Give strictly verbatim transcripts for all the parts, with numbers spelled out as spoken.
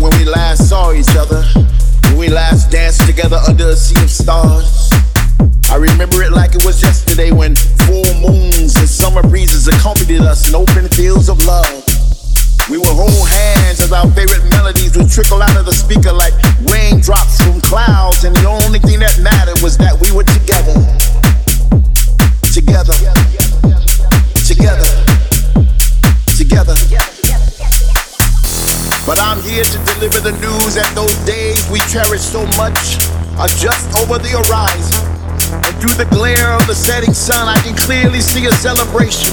when we last saw each other, when we last danced together under a sea of stars. I remember it like it was yesterday, when full moons and summer breezes accompanied us in open fields of love. We would hold hands as our favorite melodies would trickle out of the speaker like raindrops from clouds, and the only thing that mattered was that we were together. Together. Together. Together. But I'm here to deliver the news that those days we cherish so much are just over the horizon. And through the glare of the setting sun, I can clearly see a celebration.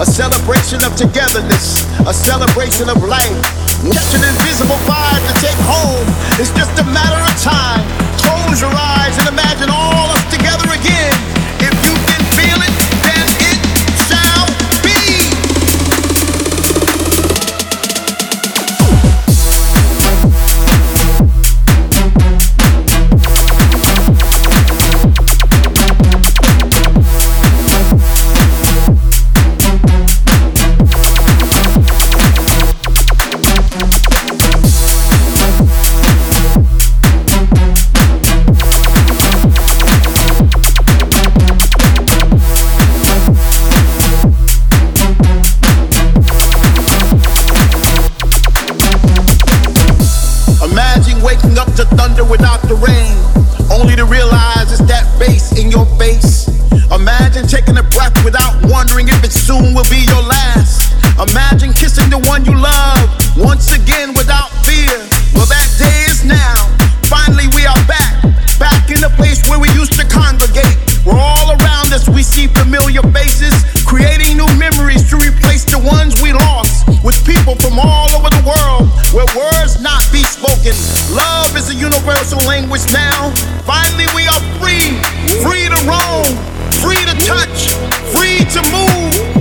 A celebration of togetherness, a celebration of life. Catch an invisible vibe to take home. It's just a matter of time. Close your eyes and imagine all of us together again. If you can feel it, then it shall be. Without the rain, only to realize it's that bass in your face. Imagine taking a breath without wondering if it soon will be your last. Imagine kissing the one you love once again without fear. Well, that day is now. Finally we are back, back in the place where we used to congregate, where all around us we see familiar faces, creating new memories to replace the ones we lost, with people from all over the world, where words not be spoken. Love is a universal language now. Finally we are free, free to roam, free to touch, free to move.